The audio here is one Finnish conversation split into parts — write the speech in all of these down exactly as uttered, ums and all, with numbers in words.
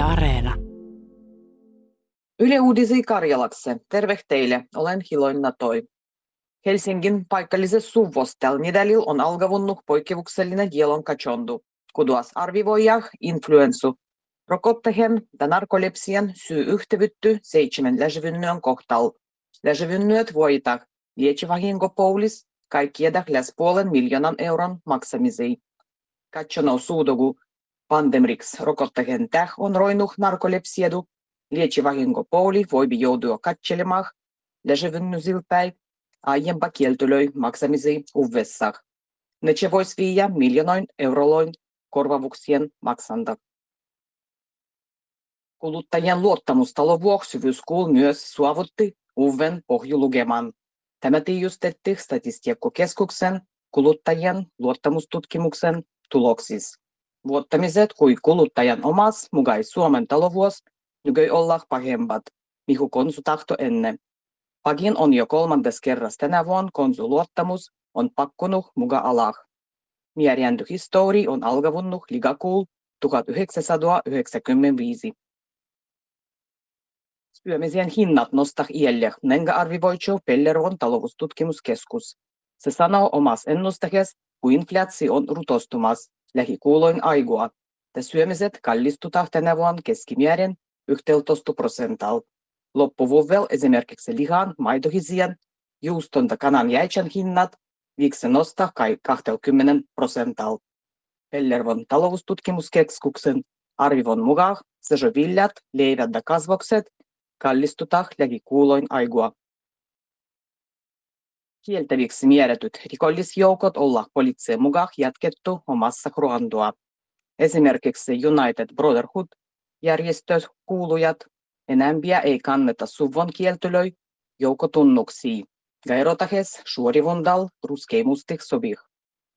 Yle Areena. Yle Uudisi Karjalaksi. Terve teille. Olen Hiloina Toi. Helsingin paikallisessa suvossa tällä nidelillä on alkavunnut poikkeuksellinen kielon katsontu, kuduas arvivoijah influenssu. Rokottehen ja narkolepsien syy yhtevytty seitsemän läsivynnyön kohtal. Läsivynnyöt voitah Liečevahingopoulis kaikkiedah läs puolen miljoonan euron maksamisei. Katsonoon suudogu Pandemrix rokottehen täh on roinuh narkolepsiedu. Liečevahingopouli voibi joudua katselemah läsivynnysilpäi aiempa kieltölöi maksamisei uvvessah. Nece vois viia miljoonoin euroloin korvavuksien maksantak. Kuluttajien luottamustalo vuoksivyyskuul myös suavutti uven pohjulukeman. Tämä tiijustetti Statistiikkakeskuksen kuluttajien luottamustutkimuksen tuloksis. Luottamiset kui kuluttajan omas mugai Suomen talovuos nykyi olla pahembat, mihu konsu tahto ennen. Pakin on jo kolmandes kerras tänä vuonna konsu luottamus on pakkunut muga alah. Mieriänty histori on alkavunnut ligakuul tuhatyhdeksänsataayhdeksänkymmentäviisi. Syömisen hinnat nostah iälle, nenga arvivoitsuu Pellervon talovustutkimuskeskus. Se sanoo omas ennustahes, kun inflaatio on rutostumas, lähikuuloin aigua, ja syömiset kallistutah tänä vuonna keskimäärin yksitoista prosental. Loppuvuvel esimerkiksi lihan, maitohisien, juuston ja kanan jäitsen hinnat viikse nostah kai kaksikymmentä prosental. Pellervon taloustutkimuskeskuksen arvivon mukaan sejo villat, leivät ja kasvokset kallistutah lähikuuloin aigua. Kieltäviksi määrätyt rikollisjoukot ollah poliittisen mukaan jatkettu omassa kruandua. Esimerkiksi United Brotherhood järjestöt kuulujat enämpiä ei kanneta suvon kieltölöi joukotunnuksia, ja erotahes suorivundal ruskeimustik sovih.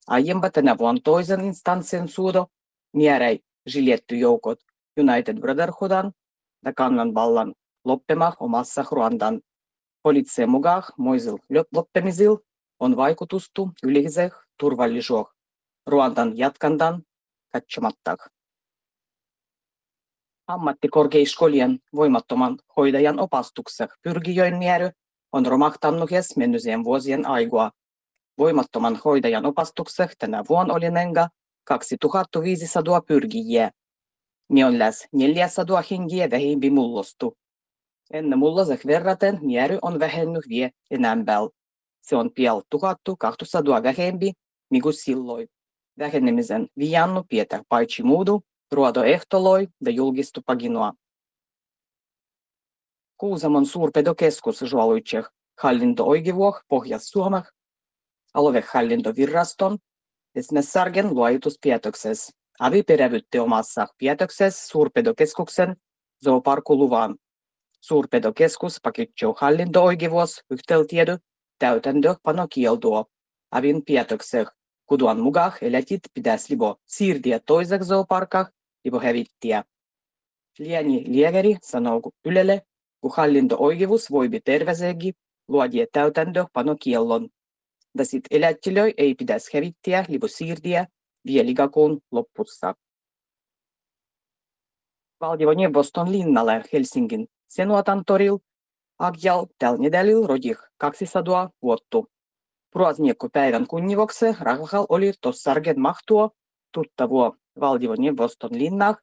Aiempa tänä vuonna toisen instanssin suudo määräi жилетty joukot United Brotherhoodan ja kannanvallan loppemah omassa Ruandan. Poliittisen mukaan moisil loppemisil on vaikutustu yleiseh turvallisuuh Ruandan jatkandan katsomattak. Ammattikorkeiskolien voimattoman hoidajan opastukseh pyrkijöin määrä on romahtannuhes mennyisien vuosien aigua. Voimattoman hoidajan opastukseh tänä vuonna oli nenga kaksituhattaviisisataa pyrkijiä. Ne on läs neljäsataa hengiä vähempi mullostu. Ennen mulloseh verraten määrä on vähennyt vie enämpäl. Se on piel tuhatkaksisataa vähempi, migu silloin. Vähenemisen viiannu pietäh paitsi muudu, ruodoehtoloi ja julkistu paginua. Kuusamon suurpedokeskus suoluitseh hallinto-oikeuvoh Pohjois-Suomeh aluehallintoviraston esmessargen luoituspäätöksessä. Avi perävytti omassa päätöksessä suurpedokeskuksen zooparkkuluvan. Suurpedokeskus pakitsuu hallinto-oikeuvossa yhteytiedon täytäntöönpanokieltoa. Avin päätöksessä, kuduan mukaan elätit pitäisi libo siirtyä toiseen zooparkkaan libo hävittiä. Lieni Lieveri sanoo Ylelle, kun hallinto-oikeuvossa voibi terveeseenkin luoda täytäntöönpanokiellon. Da sit elättilöi ei pitäisi hävittiä libo siirtyä vielä ligakuun loppussa. Valdivu-Neuvoston linnalle Helsingin Senuotan toril agjal tällä nedälillä rodih kaksisataa vuotta. Ruoasniekkopäivän kunnivoksi rahvahal oli tossargen mahtua tuttavua Valdivu-Neuvoston linnah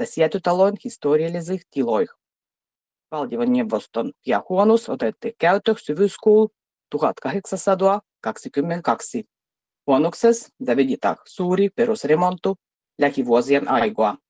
ja sietytaloin historiallisih tiloih. Valdivu-Neuvoston piahuonus otetti käytöh syvyyskuul tuhatkahdeksansataakaksikymmentäkaksi. Huonuksessa Daviditah suuri perusremontu lähivuosien aigua.